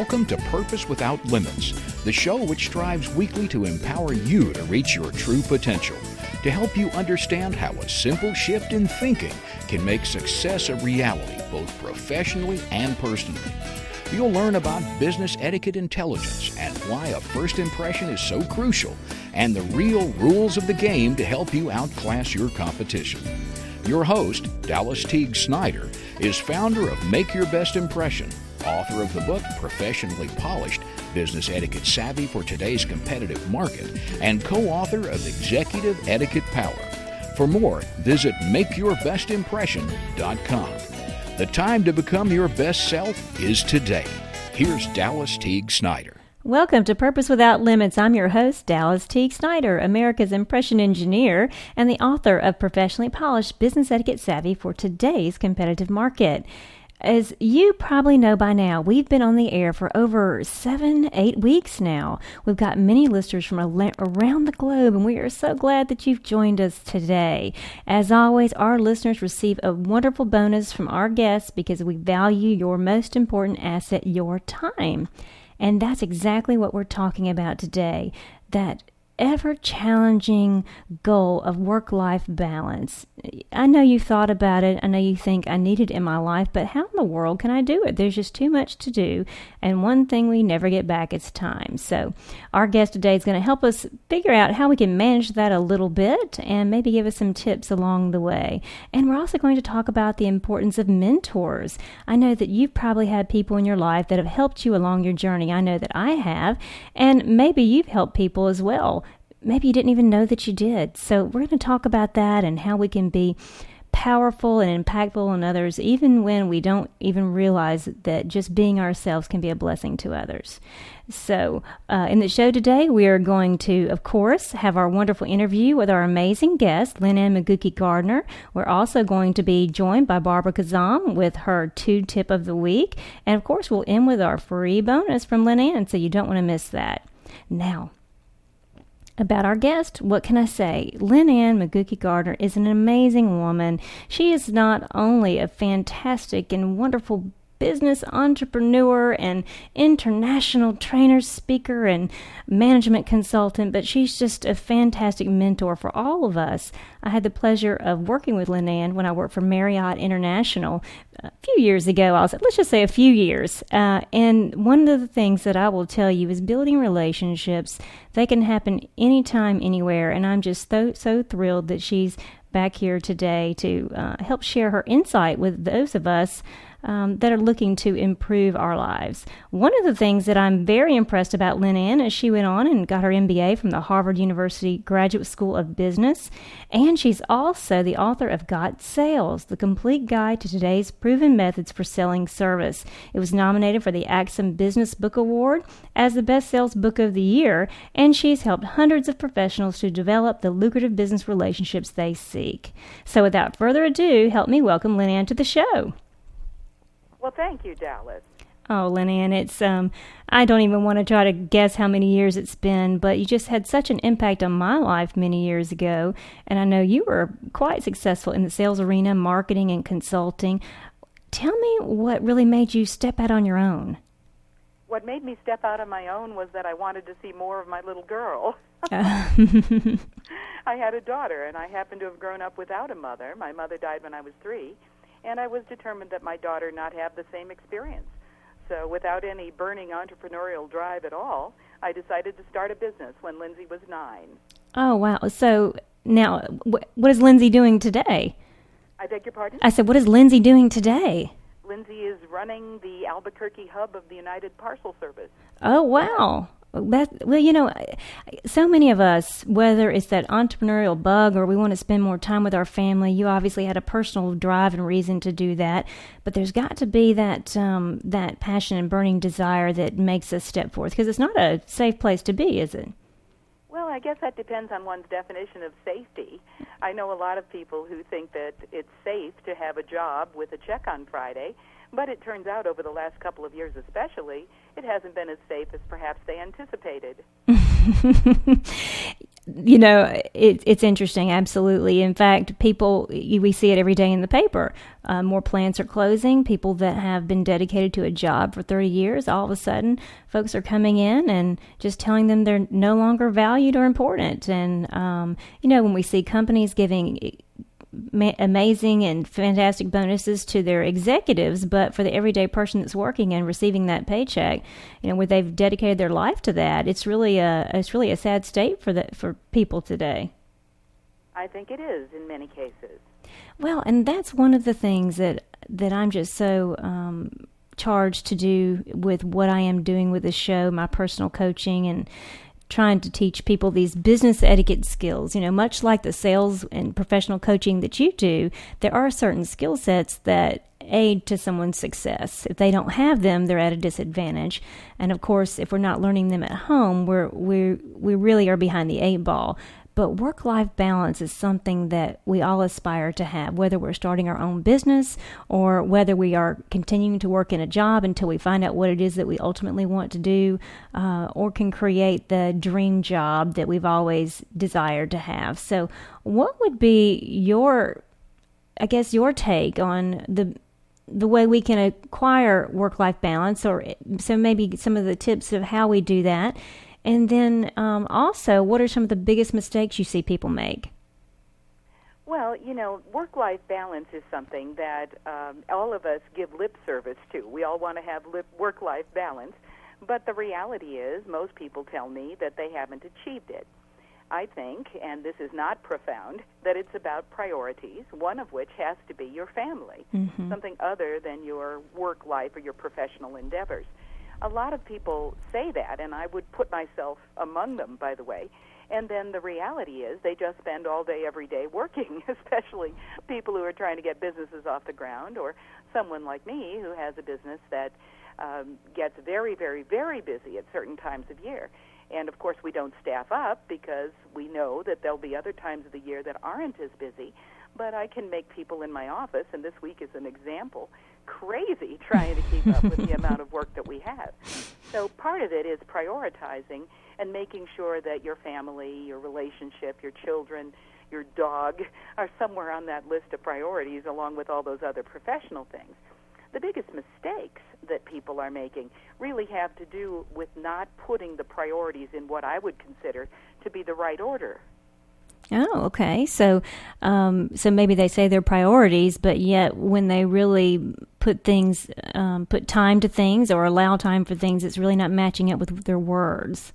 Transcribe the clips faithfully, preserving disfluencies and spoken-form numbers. Welcome to Purpose Without Limits, the show which strives weekly to empower you to reach your true potential, to help you understand how a simple shift in thinking can make success a reality, both professionally and personally. You'll learn about business etiquette intelligence and why a first impression is so crucial, and the real rules of the game to help you outclass your competition. Your host, Dallas Teague Snyder, is founder of Make Your Best Impression, author of the book Professionally Polished, Business Etiquette Savvy for Today's Competitive Market, and co-author of Executive Etiquette Power. For more, visit make your best impression dot com. The time to become your best self is today. Here's Dallas Teague Snyder. Welcome to Purpose Without Limits. I'm your host, Dallas Teague Snyder, America's impression engineer and the author of Professionally Polished, Business Etiquette Savvy for Today's Competitive Market. As you probably know by now, we've been on the air for over seven, eight weeks now. We've got many listeners from around the globe, and we are so glad that you've joined us today. As always, our listeners receive a wonderful bonus from our guests because we value your most important asset, your time. And that's exactly what we're talking about today, that ever-challenging goal of work-life balance. I know you thought about it. I know you think, I need it in my life, but how in the world can I do it? There's just too much to do, and one thing we never get back is time. So our guest today is going to help us figure out how we can manage that a little bit and maybe give us some tips along the way. And we're also going to talk about the importance of mentors. I know that you've probably had people in your life that have helped you along your journey. I know that I have, and maybe you've helped people as well. Maybe you didn't even know that you did. So we're going to talk about that and how we can be powerful and impactful on others, even when we don't even realize that just being ourselves can be a blessing to others. So uh, in the show today, we are going to, of course, have our wonderful interview with our amazing guest, Lynn Ann Magooki Gardner. We're also going to be joined by Barbara Khozem with her two tip of the week. And of course, we'll end with our free bonus from Lynn Ann, so you don't want to miss that. Now, about our guest, what can I say? Lynn Ann Magooki Gardner is an amazing woman. She is not only a fantastic and wonderful business entrepreneur and international trainer, speaker, and management consultant, but she's just a fantastic mentor for all of us. I had the pleasure of working with Lynn Ann when I worked for Marriott International a few years ago. I was, let's just say a few years. Uh, and one of the things that I will tell you is building relationships. They can happen anytime, anywhere. And I'm just so, so thrilled that she's back here today to uh, help share her insight with those of us Um, that are looking to improve our lives. One of the things that I'm very impressed about Lynn Ann is she went on and got her M B A from the Harvard University Graduate School of Business, and she's also the author of Got Sales, the complete guide to today's proven methods for selling service. It was nominated for the Axum Business Book Award as the best sales book of the year, and she's helped hundreds of professionals to develop the lucrative business relationships they seek. So without further ado, help me welcome Lynn Ann to the show. Well, thank you, Dallas. Oh, Lynn Ann, it's, um, I don't even want to try to guess how many years it's been, but you just had such an impact on my life many years ago, and I know you were quite successful in the sales arena, marketing, and consulting. Tell me what really made you step out on your own. What made me step out on my own was that I wanted to see more of my little girl. uh. I had a daughter, and I happened to have grown up without a mother. My mother died when I was three. And I was determined that my daughter not have the same experience. So without any burning entrepreneurial drive at all, I decided to start a business when Lindsay was nine. Oh, wow. So now wh- what is Lindsay doing today? I beg your pardon? I said, what is Lindsay doing today? Lindsay is running the Albuquerque hub of the United Parcel Service. Oh, wow. That, well, you know, so many of us, whether it's that entrepreneurial bug or we want to spend more time with our family, you obviously had a personal drive and reason to do that. But there's got to be that um, that passion and burning desire that makes us step forth, because it's not a safe place to be, is it? Well, I guess that depends on one's definition of safety. I know a lot of people who think that it's safe to have a job with a check on Friday. But it turns out over the last couple of years especially, it hasn't been as safe as perhaps they anticipated. you know, it, it's interesting. Absolutely. In fact, people, we see it every day in the paper. Uh, more plants are closing. People that have been dedicated to a job for thirty years, all of a sudden, folks are coming in and just telling them they're no longer valued or important. And, um, you know, when we see companies giving ma- amazing and fantastic bonuses to their executives, but for the everyday person that's working and receiving that paycheck, you know, where they've dedicated their life to that, it's really a, it's really a sad state for the, for people today. I think it is in many cases. Well, and that's one of the things that, that I'm just so um, charged to do with what I am doing with the show, my personal coaching, and trying to teach people these business etiquette skills. You know, much like the sales and professional coaching that you do, there are certain skill sets that aid to someone's success. If they don't have them, they're at a disadvantage. And of course, if we're not learning them at home, we're, we're, we really are behind the eight ball. But work-life balance is something that we all aspire to have, whether we're starting our own business or whether we are continuing to work in a job until we find out what it is that we ultimately want to do, uh, or can create the dream job that we've always desired to have. So what would be your, I guess, your take on the the way we can acquire work-life balance, or so maybe some of the tips of how we do that? And then um, also, what are some of the biggest mistakes you see people make? Well, you know, work-life balance is something that um, all of us give lip service to. We all want to have lip work-life balance, but the reality is most people tell me that they haven't achieved it. I think, and this is not profound, that it's about priorities, one of which has to be your family, mm-hmm. something other than your work life or your professional endeavors. A lot of people say that, and I would put myself among them, by the way. And then the reality is they just spend all day, every day working, especially people who are trying to get businesses off the ground, or someone like me who has a business that um, gets very, very, very busy at certain times of year. And, of course, we don't staff up because we know that there'll be other times of the year that aren't as busy. But I can make people in my office, and this week is an example, crazy trying to keep up with the amount of work that we have. So part of it is prioritizing and making sure that your family, your relationship, your children, your dog are somewhere on that list of priorities along with all those other professional things. The biggest mistakes that people are making really have to do with not putting the priorities in what I would consider to be the right order. Oh, okay. So, um, so maybe they say they're priorities, but yet when they really put things, um, put time to things or allow time for things, it's really not matching up with their words.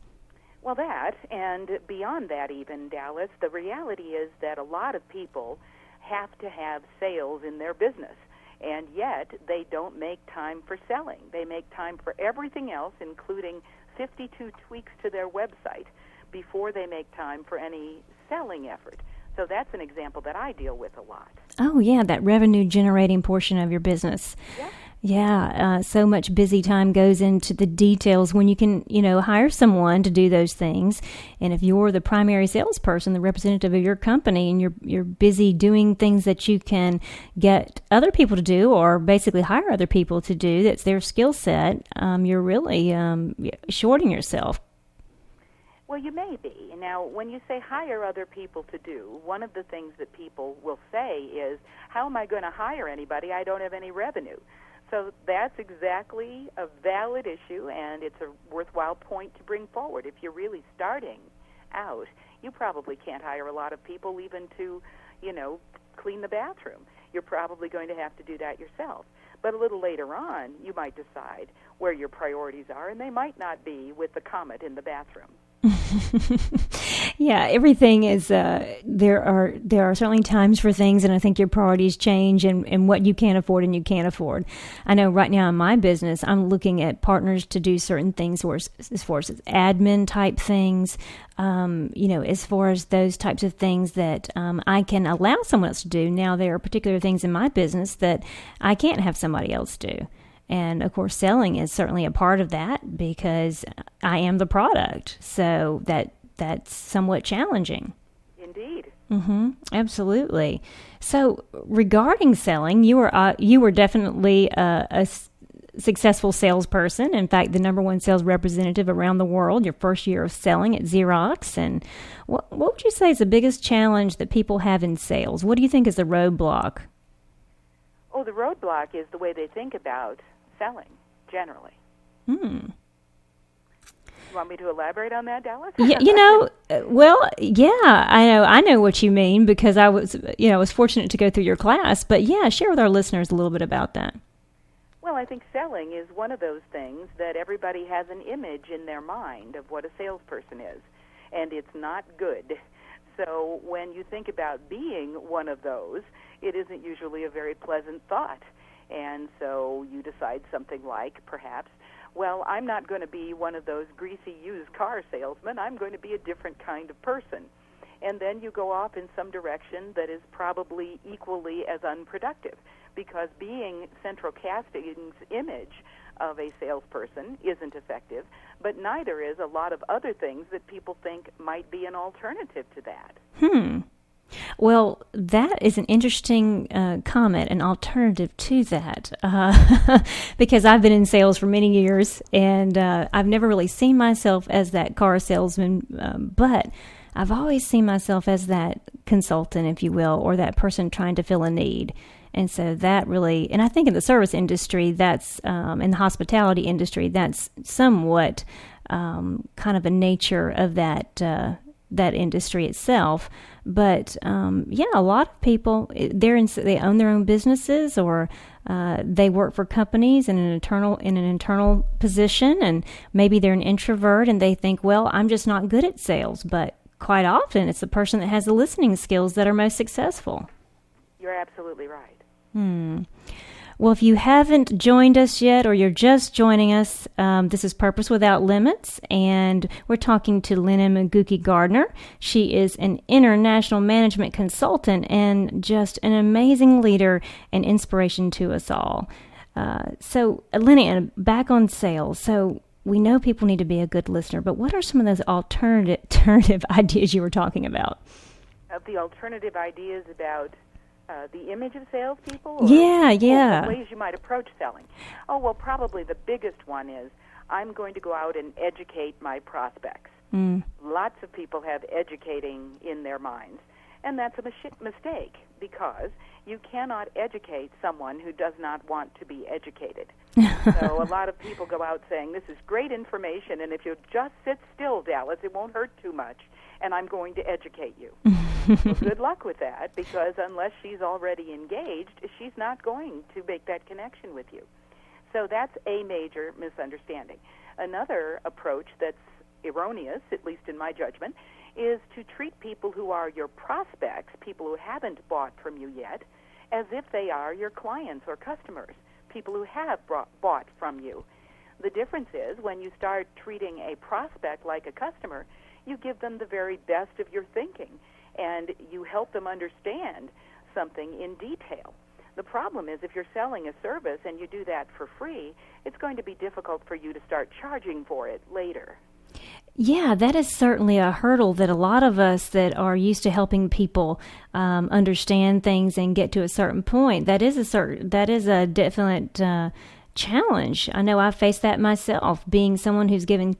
Well, that, and beyond that even, Dallas, the reality is that a lot of people have to have sales in their business, and yet they don't make time for selling. They make time for everything else, including fifty-two tweaks to their website, before they make time for any selling effort. So that's an example that I deal with a lot. Oh, yeah, that revenue-generating portion of your business. Yeah. Yeah, uh, so much busy time goes into the details when you can, you know, hire someone to do those things. And if you're the primary salesperson, the representative of your company, and you're you're busy doing things that you can get other people to do or basically hire other people to do, that's their skill set, um, you're really um, shorting yourself. Well, you may be. Now, when you say hire other people to do, one of the things that people will say is, how am I going to hire anybody? I don't have any revenue. So that's exactly a valid issue, and it's a worthwhile point to bring forward. If you're really starting out, you probably can't hire a lot of people even to, you know, clean the bathroom. You're probably going to have to do that yourself. But a little later on, you might decide where your priorities are, and they might not be with the comet in the bathroom. Yeah, everything is, uh, there are there are certainly times for things, and I think your priorities change, and, and what you can afford and you can't afford. I know right now in my business, I'm looking at partners to do certain things for, as far as admin type things, um, you know, as far as those types of things that um, I can allow someone else to do. Now there are particular things in my business that I can't have somebody else do. And, of course, selling is certainly a part of that because I am the product. So that that's somewhat challenging. Indeed. Mm-hmm. Absolutely. So regarding selling, you were, uh, you were definitely uh, a successful salesperson. In fact, the number one sales representative around the world, your first year of selling at Xerox. And what, what would you say is the biggest challenge that people have in sales? What do you think is the roadblock? Oh, the roadblock is the way they think about selling, generally. Hmm. You want me to elaborate on that, Dallas? Yeah, you know, well, yeah, I know, I know what you mean, because I was, you know, I was fortunate to go through your class. But yeah, share with our listeners a little bit about that. Well, I think selling is one of those things that everybody has an image in their mind of what a salesperson is, and it's not good. So when you think about being one of those, it isn't usually a very pleasant thought. And so you decide something like, perhaps, well, I'm not going to be one of those greasy used car salesmen. I'm going to be a different kind of person. And then you go off in some direction that is probably equally as unproductive, because being central casting's image of a salesperson isn't effective, but neither is a lot of other things that people think might be an alternative to that. Hmm. Well, that is an interesting uh, comment, an alternative to that, uh, because I've been in sales for many years, and uh, I've never really seen myself as that car salesman, um, but I've always seen myself as that consultant, if you will, or that person trying to fill a need. And so that really, and I think in the service industry, that's, um, in the hospitality industry, that's somewhat um, kind of a nature of that uh that industry itself. But um, yeah, a lot of people, they're in, they own their own businesses, or uh, they work for companies in an internal in an internal position, and maybe they're an introvert and they think, well, I'm just not good at sales. But quite often, it's the person that has the listening skills that are most successful. You're absolutely right. Hmm. Well, if you haven't joined us yet, or you're just joining us, um, this is Purpose Without Limits, and we're talking to Lynn Ann Magooki Gardner. She is an international management consultant and just an amazing leader and inspiration to us all. Uh, so, Lynn Ann, back on sales. So, we know people need to be a good listener, but what are some of those alternative, alternative ideas you were talking about? Of the alternative ideas about Uh, the image of salespeople? Or yeah, yeah. ways you might approach selling. Oh, well, probably the biggest one is, I'm going to go out and educate my prospects. Mm. Lots of people have educating in their minds, and that's a mis- mistake, because you cannot educate someone who does not want to be educated. So a lot of people go out saying, this is great information, and if you'll just sit still, Dallas, it won't hurt too much, and I'm going to educate you. Well, good luck with that, because unless she's already engaged, she's not going to make that connection with you. So that's a major misunderstanding. Another approach that's erroneous, at least in my judgment, is to treat people who are your prospects, people who haven't bought from you yet, as if they are your clients or customers, people who have brought, bought from you. The difference is, when you start treating a prospect like a customer, you give them the very best of your thinking, and you help them understand something in detail. The problem is, if you're selling a service and you do that for free, it's going to be difficult for you to start charging for it later. Yeah, that is certainly a hurdle that a lot of us that are used to helping people um, understand things and get to a certain point, that is a certain, that is a definite uh, challenge. I know I faced that myself, being someone who's given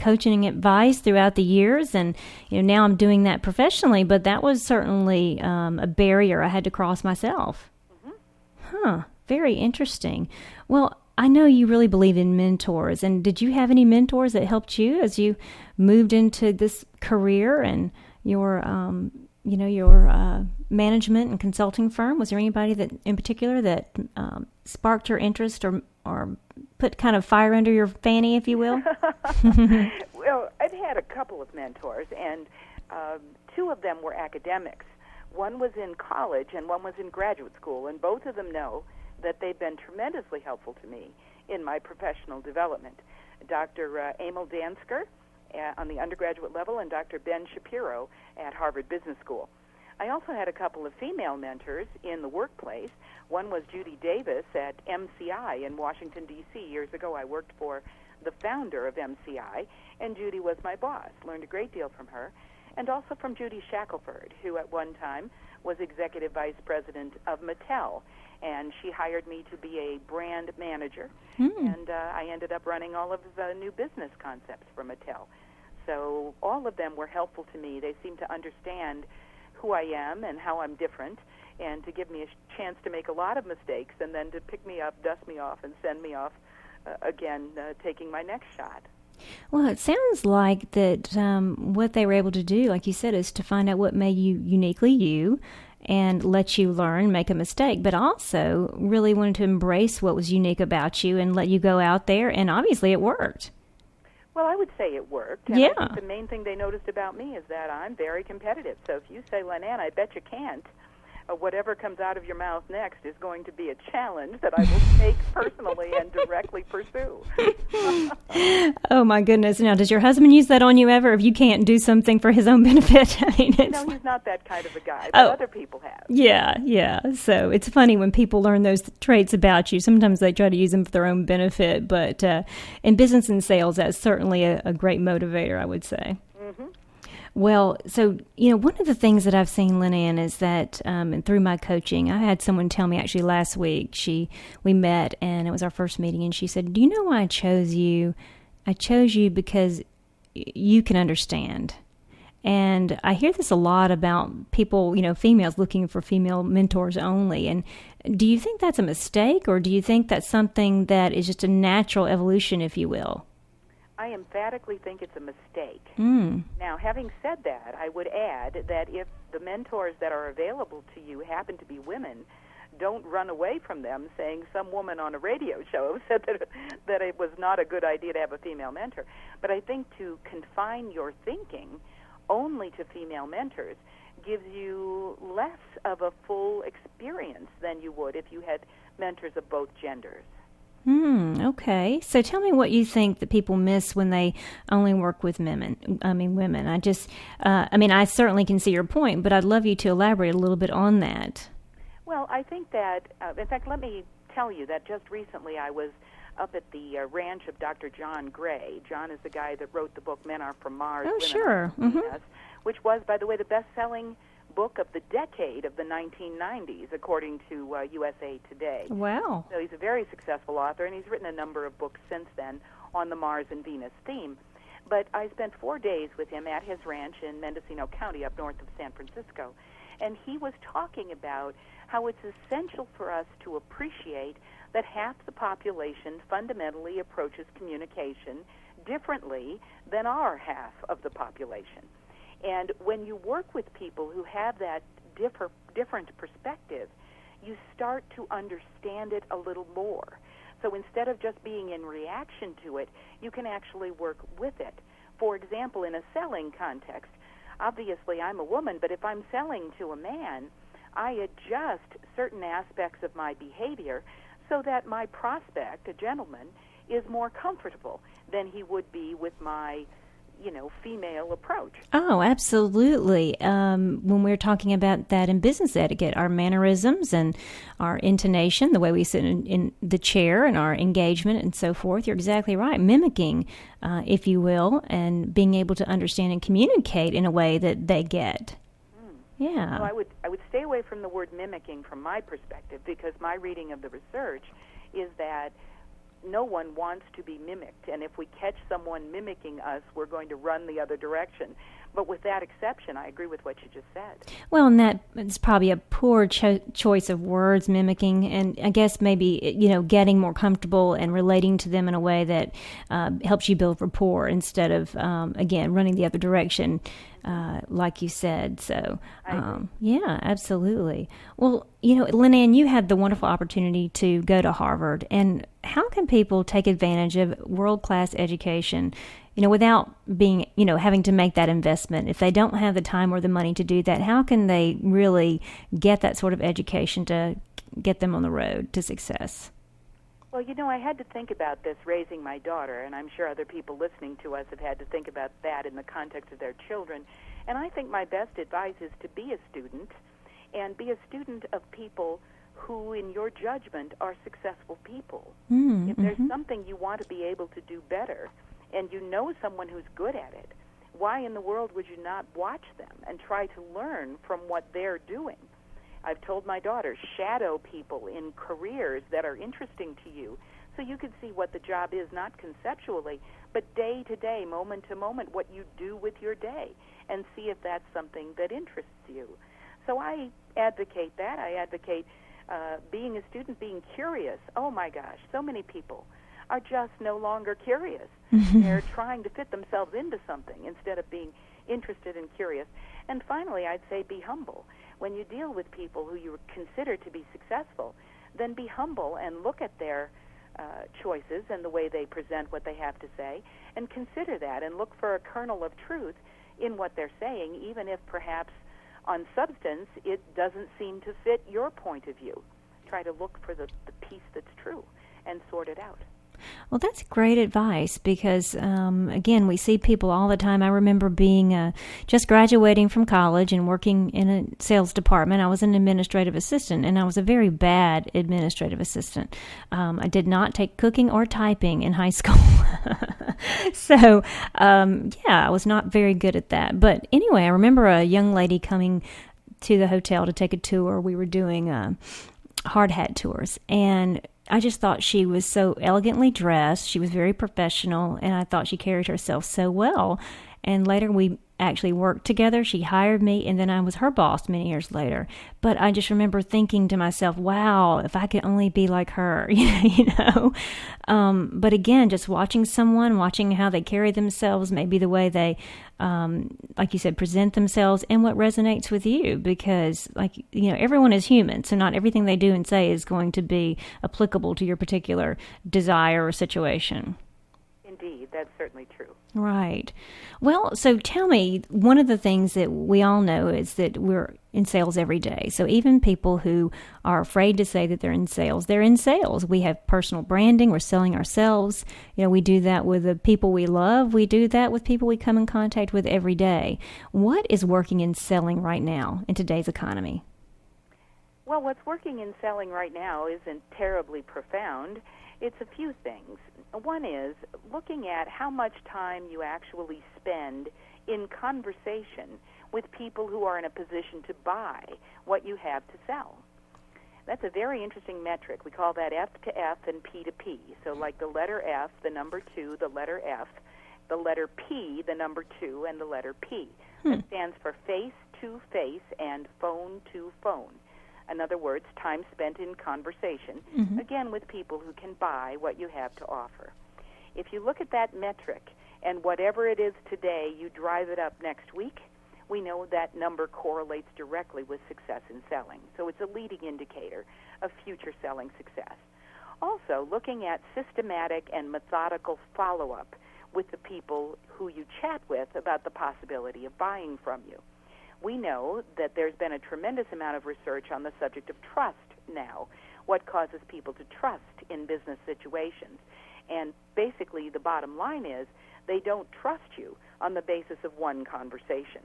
coaching advice throughout the years, and you know, now I'm doing that professionally, but that was certainly um, a barrier I had to cross myself. Mm-hmm. Huh, very interesting. Well, I know you really believe in mentors, and did you have any mentors that helped you as you moved into this career and your, um, you know, your uh, management and consulting firm? Was there anybody that, in particular, that um, sparked your interest, or or put kind of fire under your fanny, if you will? Well, I've had a couple of mentors, and uh, two of them were academics. One was in college, and one was in graduate school, and both of them know that they've been tremendously helpful to me in my professional development. Doctor Uh, Emil Dansker uh, on the undergraduate level, and Doctor Ben Shapiro at Harvard Business School. I also had a couple of female mentors in the workplace. One was Judy Davis at M C I in Washington, D C Years ago, I worked for the founder of M C I, and Judy was my boss. Learned a great deal from her, and also from Judy Shackelford, who at one time was executive vice president of Mattel, and she hired me to be a brand manager, mm. and uh, I ended up running all of the new business concepts for Mattel. So all of them were helpful to me. They seemed to understand who I am and how I'm different, and to give me a chance to make a lot of mistakes, and then to pick me up, dust me off, and send me off uh, again, uh, taking my next shot. Well, it sounds like that um, what they were able to do, like you said, is to find out what made you uniquely you and let you learn, make a mistake, but also really wanted to embrace what was unique about you and let you go out there, and obviously it worked. Well, I would say it worked. And yeah. I think the main thing they noticed about me is that I'm very competitive. So if you say, Lynn Ann, I bet you can't, uh, whatever comes out of your mouth next is going to be a challenge that I will take personally and directly pursue. Oh, my goodness. Now, does your husband use that on you ever if you can't do something for his own benefit? I mean, it's... No, he's not that kind of a guy, but oh. other people have. Yeah, yeah. So it's funny when people learn those traits about you. Sometimes they try to use them for their own benefit, but uh, in business and sales, that's certainly a, a great motivator, I would say. Mm-hmm. Well, so, you know, one of the things that I've seen, Lynn Ann, is that um, and through my coaching, I had someone tell me actually last week, she we met and it was our first meeting, and she said, do you know why I chose you? I chose you because you can understand. And I hear this a lot about people, you know, females looking for female mentors only. And do you think that's a mistake, or do you think that's something that is just a natural evolution, if you will? I emphatically think it's a mistake. Mm. Now, having said that, I would add that if the mentors that are available to you happen to be women, don't run away from them saying some woman on a radio show said that, that it was not a good idea to have a female mentor. But I think to confine your thinking only to female mentors gives you less of a full experience than you would if you had mentors of both genders. Hmm, okay. So tell me what you think that people miss when they only work with women. I mean, women. I just, uh, I mean, I certainly can see your point, but I'd love you to elaborate a little bit on that. Well, I think that, uh, in fact, let me tell you that just recently I was up at the uh, ranch of Doctor John Gray. John is the guy that wrote the book Men Are from Mars. Oh, Women sure. Are from Venus, mm-hmm. Which was, by the way, the best-selling book of the decade of the nineteen nineties, according to uh, U S A Today. Wow. So he's a very successful author, and he's written a number of books since then on the Mars and Venus theme. But I spent four days with him at his ranch in Mendocino County up north of San Francisco, and he was talking about how it's essential for us to appreciate that half the population fundamentally approaches communication differently than our half of the population. And when you work with people who have that differ, different perspective, you start to understand it a little more. So instead of just being in reaction to it, you can actually work with it. For example, in a selling context, obviously I'm a woman, but if I'm selling to a man, I adjust certain aspects of my behavior so that my prospect, a gentleman, is more comfortable than he would be with my you know, female approach. Oh, absolutely. Um, when we're talking about that in business etiquette, our mannerisms and our intonation, the way we sit in, in the chair and our engagement and so forth, you're exactly right. Mimicking, uh, if you will, and being able to understand and communicate in a way that they get. Mm. Yeah. Well, I would, I would stay away from the word mimicking from my perspective, because my reading of the research is that no one wants to be mimicked, and if we catch someone mimicking us, we're going to run the other direction. But with that exception, I agree with what you just said. Well, and that it's probably a poor cho- choice of words, mimicking, and I guess maybe, you know, getting more comfortable and relating to them in a way that uh, helps you build rapport instead of, um, again, running the other direction, uh, like you said. So, um, yeah, absolutely. Well, you know, Lynn Ann, you had the wonderful opportunity to go to Harvard, and how can people take advantage of world-class education, you know, without being, you know, having to make that investment? If they don't have the time or the money to do that, how can they really get that sort of education to get them on the road to success? Well, you know, I had to think about this raising my daughter, and I'm sure other people listening to us have had to think about that in the context of their children. And I think my best advice is to be a student, and be a student of people who, in your judgment, are successful people. Mm, if there's mm-hmm. something you want to be able to do better, and you know someone who's good at it, why in the world would you not watch them and try to learn from what they're doing? I've told my daughter, shadow people in careers that are interesting to you so you can see what the job is, not conceptually, but day to day, moment to moment, what you do with your day, and see if that's something that interests you. So I advocate that. I advocate uh, being a student, being curious. Oh, my gosh, so many people are just no longer curious. Mm-hmm. They're trying to fit themselves into something instead of being interested and curious. And finally, I'd say be humble. When you deal with people who you consider to be successful, then be humble and look at their uh, choices and the way they present what they have to say, and consider that and look for a kernel of truth in what they're saying, even if perhaps on substance it doesn't seem to fit your point of view. Try to look for the, the piece that's true and sort it out. Well, that's great advice because, um, again, we see people all the time. I remember being uh, just graduating from college and working in a sales department. I was an administrative assistant, and I was a very bad administrative assistant. Um, I did not take cooking or typing in high school. So, um, yeah, I was not very good at that. But anyway, I remember a young lady coming to the hotel to take a tour. We were doing uh, hard hat tours, and I just thought she was so elegantly dressed. She was very professional, and I thought she carried herself so well. And later we actually worked together. She hired me, and then I was her boss many years later. But I just remember thinking to myself, wow, if I could only be like her, you know. Um, but again, just watching someone, watching how they carry themselves, maybe the way they, um, like you said, present themselves and what resonates with you. Because, like, you know, everyone is human, so not everything they do and say is going to be applicable to your particular desire or situation. Indeed, that's certainly true. Right. Well, so tell me, one of the things that we all know is that we're in sales every day. So even people who are afraid to say that they're in sales, they're in sales. We have personal branding. We're selling ourselves. You know, we do that with the people we love. We do that with people we come in contact with every day. What is working in selling right now in today's economy? Well, what's working in selling right now isn't terribly profound. It's a few things. One is looking at how much time you actually spend in conversation with people who are in a position to buy what you have to sell. That's a very interesting metric. We call that F to F and P to P. So like the letter F, the number two, the letter F, the letter P, the number two, and the letter P. Hmm. That stands for face to face and phone to phone. In other words, time spent in conversation, mm-hmm. again with people who can buy what you have to offer. If you look at that metric and whatever it is today, you drive it up next week, we know that number correlates directly with success in selling. So it's a leading indicator of future selling success. Also, looking at systematic and methodical follow-up with the people who you chat with about the possibility of buying from you. We know that there's been a tremendous amount of research on the subject of trust now, what causes people to trust in business situations. And basically the bottom line is they don't trust you on the basis of one conversation.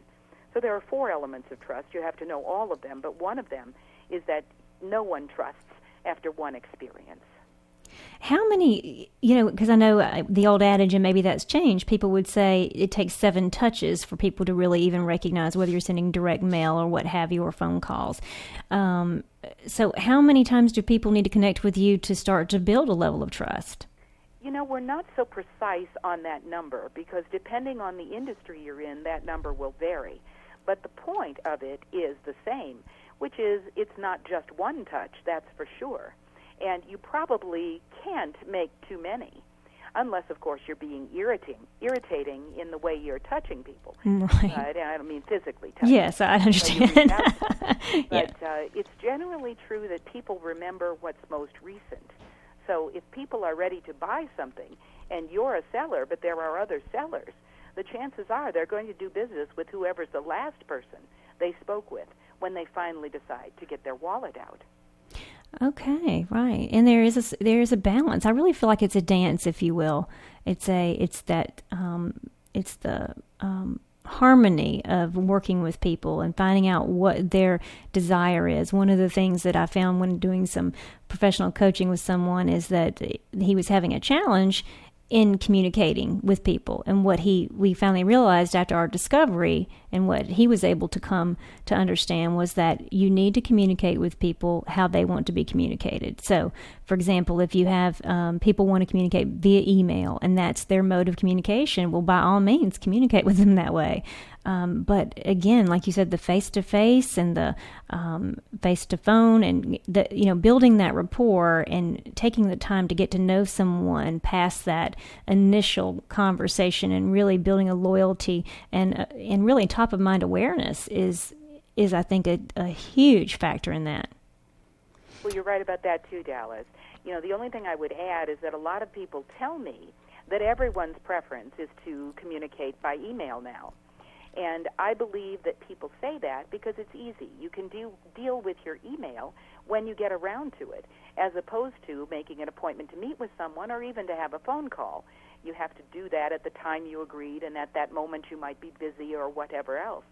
So there are four elements of trust. You have to know all of them, but one of them is that no one trusts after one experience. How many, you know, because I know the old adage, and maybe that's changed, people would say it takes seven touches for people to really even recognize whether you're sending direct mail or what have you, or phone calls. Um, so how many times do people need to connect with you to start to build a level of trust? You know, we're not so precise on that number because depending on the industry you're in, that number will vary. But the point of it is the same, which is it's not just one touch, that's for sure. And you probably can't make too many, unless, of course, you're being irritating, irritating in the way you're touching people. Right. Uh, I don't mean physically touching. Yes, I understand. So out, but yeah. uh, it's generally true that people remember what's most recent. So if people are ready to buy something, and you're a seller, but there are other sellers, the chances are they're going to do business with whoever's the last person they spoke with when they finally decide to get their wallet out. Okay, right, and there is a there is a balance. I really feel like it's a dance, if you will. It's a it's that um, it's the um, harmony of working with people and finding out what their desire is. One of the things that I found when doing some professional coaching with someone is that he was having a challenge, in communicating with people. And what he we finally realized after our discovery and what he was able to come to understand was that you need to communicate with people how they want to be communicated. So, for example, if you have um, people want to communicate via email and that's their mode of communication, well, by all means, communicate with them that way. Um, but again, like you said, the face-to-face and the um, face-to-phone and, the, you know, building that rapport and taking the time to get to know someone past that initial conversation and really building a loyalty and uh, and really top-of-mind awareness is, is I think, a, a huge factor in that. Well, you're right about that, too, Dallas. You know, the only thing I would add is that a lot of people tell me that everyone's preference is to communicate by email now. And I believe that people say that because it's easy. You can do, deal with your email when you get around to it, as opposed to making an appointment to meet with someone or even to have a phone call. You have to do that at the time you agreed, and at that moment you might be busy or whatever else.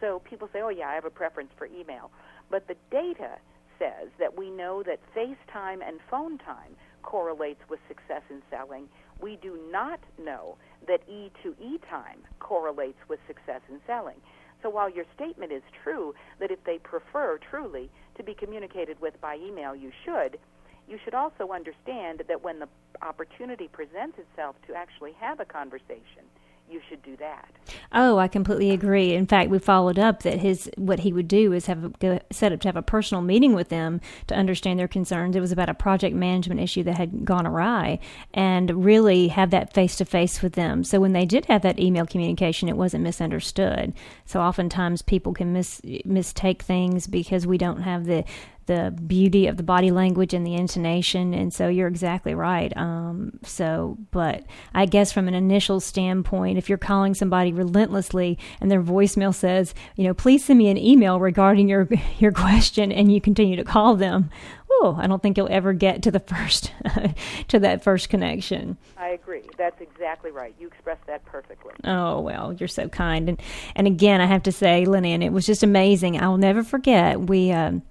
So people say, oh, yeah, I have a preference for email. But the data says that we know that FaceTime and phone time correlates with success in selling. We do not know that E to E time correlates with success in selling. So while your statement is true that if they prefer truly to be communicated with by email, you should, you should also understand that when the opportunity presents itself to actually have a conversation, you should do that. Oh, I completely agree. In fact, we followed up that his what he would do is have a, go, set up to have a personal meeting with them to understand their concerns. It was about a project management issue that had gone awry and really have that face-to-face with them. So when they did have that email communication, it wasn't misunderstood. So oftentimes people can mis, mistake things because we don't have the the beauty of the body language and the intonation. And so you're exactly right. Um, so, but I guess from an initial standpoint, if you're calling somebody relentlessly and their voicemail says, you know, please send me an email regarding your, your question, and you continue to call them, oh, I don't think you'll ever get to the first, to that first connection. I agree. That's exactly right. You expressed that perfectly. Oh, well, you're so kind. And, and again, I have to say, Lynn Ann, it was just amazing. I'll never forget. We, um,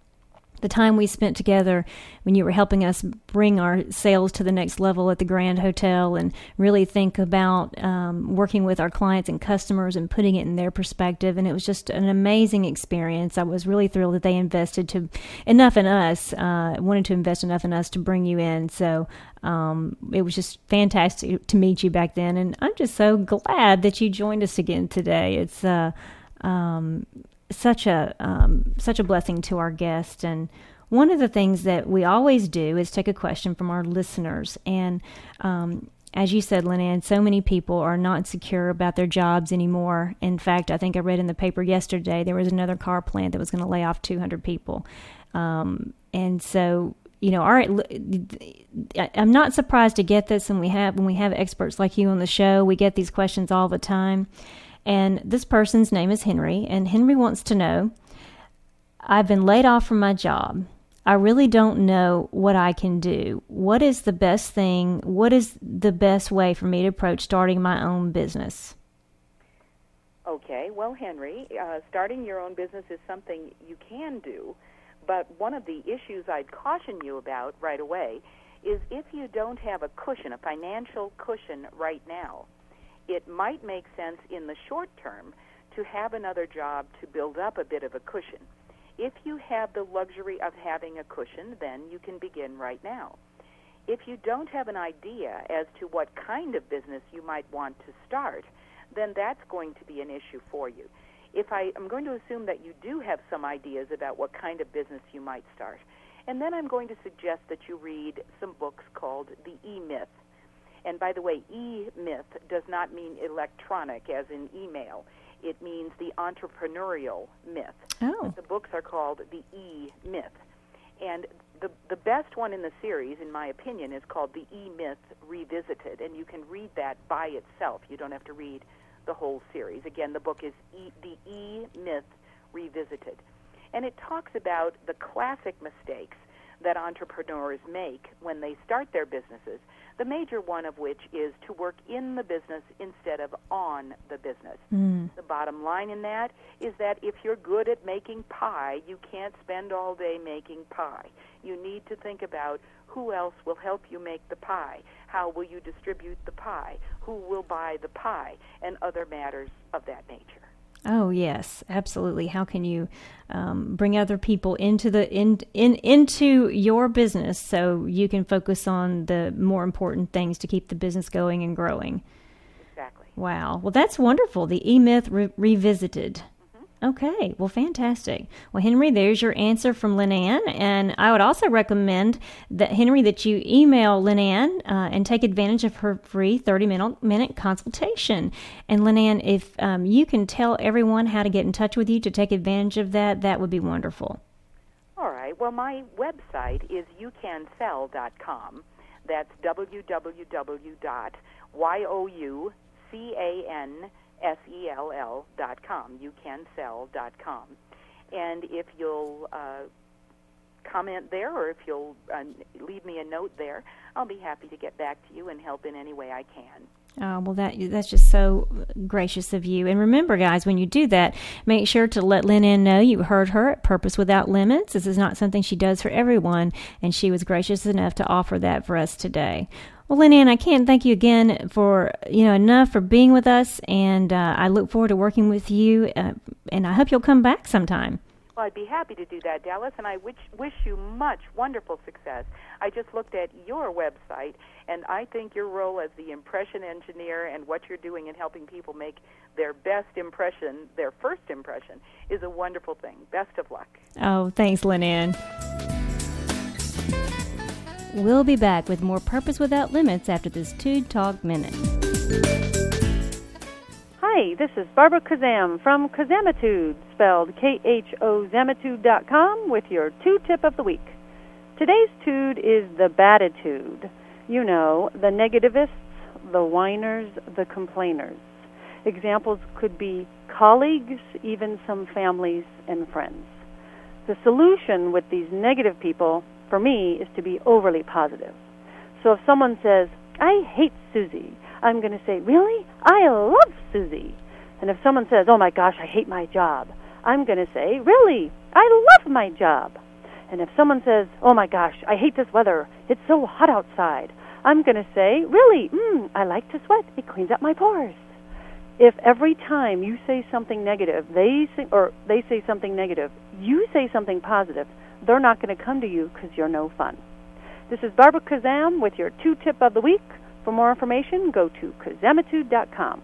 the time we spent together when you were helping us bring our sales to the next level at the Grand Hotel and really think about um, working with our clients and customers and putting it in their perspective. And it was just an amazing experience. I was really thrilled that they invested to enough in us, uh, wanted to invest enough in us to bring you in. So um, it was just fantastic to meet you back then. And I'm just so glad that you joined us again today. It's uh, um such a um, such a blessing to our guest. And one of the things that we always do is take a question from our listeners. And um, as you said, Lynn Ann, so many people are not secure about their jobs anymore. In fact, I think I read in the paper yesterday there was another car plant that was going to lay off two hundred people. Um, and so, you know, all right, I'm not surprised to get this. And we have when we have experts like you on the show, we get these questions all the time. And this person's name is Henry, and Henry wants to know, I've been laid off from my job. I really don't know what I can do. What is the best thing? What is the best way for me to approach starting my own business? Okay, well, Henry, uh, starting your own business is something you can do, but one of the issues I'd caution you about right away is if you don't have a cushion, a financial cushion right now, it might make sense in the short term to have another job to build up a bit of a cushion. If you have the luxury of having a cushion, then you can begin right now. If you don't have an idea as to what kind of business you might want to start, then that's going to be an issue for you. If I, I'm going to assume that you do have some ideas about what kind of business you might start. And then I'm going to suggest that you read some books called The E-Myth. And by the way, E-Myth does not mean electronic as in email. It means the entrepreneurial myth. Oh. The books are called The E-Myth. And the the best one in the series, in my opinion, is called The E-Myth Revisited. And you can read that by itself. You don't have to read the whole series. Again, the book is e, The E-Myth Revisited. And it talks about the classic mistakes that entrepreneurs make when they start their businesses, the major one of which is to work in the business instead of on the business. Mm. The bottom line in that is that if you're good at making pie, you can't spend all day making pie. you need to think about who else will help you make the pie, how will you distribute the pie, who will buy the pie, and other matters of that nature. Oh, yes, absolutely. How can you um, bring other people into the in, in into your business so you can focus on the more important things to keep the business going and growing? Exactly. Wow. Well, that's wonderful. The E-Myth re- Revisited. Mm-hmm. Okay. Well, fantastic. Well, Henry, there's your answer from Lynn Ann. And I would also recommend that, Henry, that you email Lynn Ann uh, and take advantage of her free thirty-minute consultation. And Lynn Ann, if um, you can tell everyone how to get in touch with you to take advantage of that, that would be wonderful. All right. Well, my website is you can sell dot com. That's www dot you can sell dot com. C A N S E L L dot com, you can sell dot com. And if you'll uh, comment there, or if you'll uh, leave me a note there, I'll be happy to get back to you and help in any way I can. Oh, well, that that's just so gracious of you. And remember, guys, when you do that, make sure to let Lynn Ann know you heard her at Purpose Without Limits. This is not something she does for everyone, and she was gracious enough to offer that for us today. Well, Lynn Ann, I can't thank you again for, you know, enough for being with us, and uh, I look forward to working with you, uh, and I hope you'll come back sometime. Well, I'd be happy to do that, Dallas, and I wish, wish you much wonderful success. I just looked at your website, and I think your role as the impression engineer and what you're doing in helping people make their best impression, their first impression, is a wonderful thing. Best of luck. Oh, thanks, Lynn Ann. We'll be back with more Purpose Without Limits after this Tude Talk Minute. Hi, this is Barbara Khozem from Kazamitude, spelled K H O Zamitude dot com, with your Tude Tip of the Week. Today's Tude is the Batitude. You know, the negativists, the whiners, the complainers. Examples could be colleagues, even some families and friends. The solution with these negative people, for me, is to be overly positive. So if someone says, I hate Susie, I'm going to say, really? I love Susie. And if someone says, oh my gosh, I hate my job, I'm going to say, really? I love my job. And if someone says, oh my gosh, I hate this weather, it's so hot outside, I'm going to say, really? Mm, I like to sweat. It cleans up my pores. If every time you say something negative, they say, or they say something negative, you say something positive, they're not going to come to you because you're no fun. This is Barbara Khozem with your Tude Tip of the Week. For more information, go to Kazamitude dot com.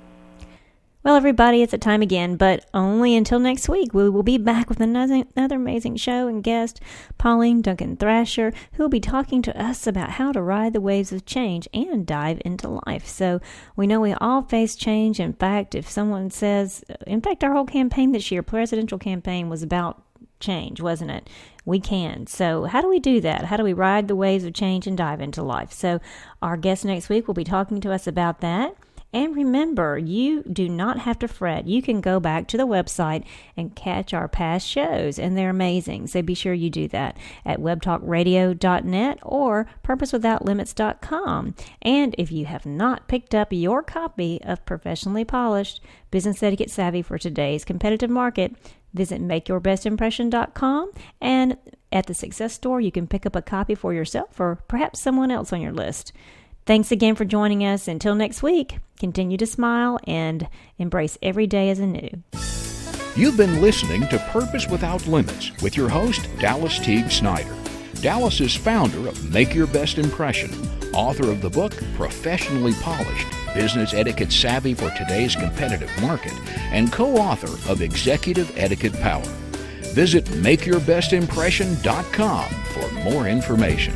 Well, everybody, it's a time again, but only until next week. We will be back with another, another amazing show and guest, Pauline Duncan Thrasher, who will be talking to us about how to ride the waves of change and dive into life. So we know we all face change. In fact, if someone says, in fact, our whole campaign this year, presidential campaign, was about change, wasn't it? We can. So how do we do that? How do we ride the waves of change and dive into life? So our guest next week will be talking to us about that. And remember, you do not have to fret. You can go back to the website and catch our past shows, and they're amazing. So be sure you do that at web talk radio dot net or purpose without limits dot com. And if you have not picked up your copy of Professionally Polished, Business Etiquette Savvy for Today's Competitive Market, visit make your best impression dot com, and at the Success Store, you can pick up a copy for yourself or perhaps someone else on your list. Thanks again for joining us. Until next week, continue to smile and embrace every day as anew. You've been listening to Purpose Without Limits with your host, Dallas Teague Snyder. Dallas is founder of Make Your Best Impression, author of the book Professionally Polished, Business Etiquette Savvy for Today's Competitive Market, and co-author of Executive Etiquette Power. Visit make your best impression dot com for more information.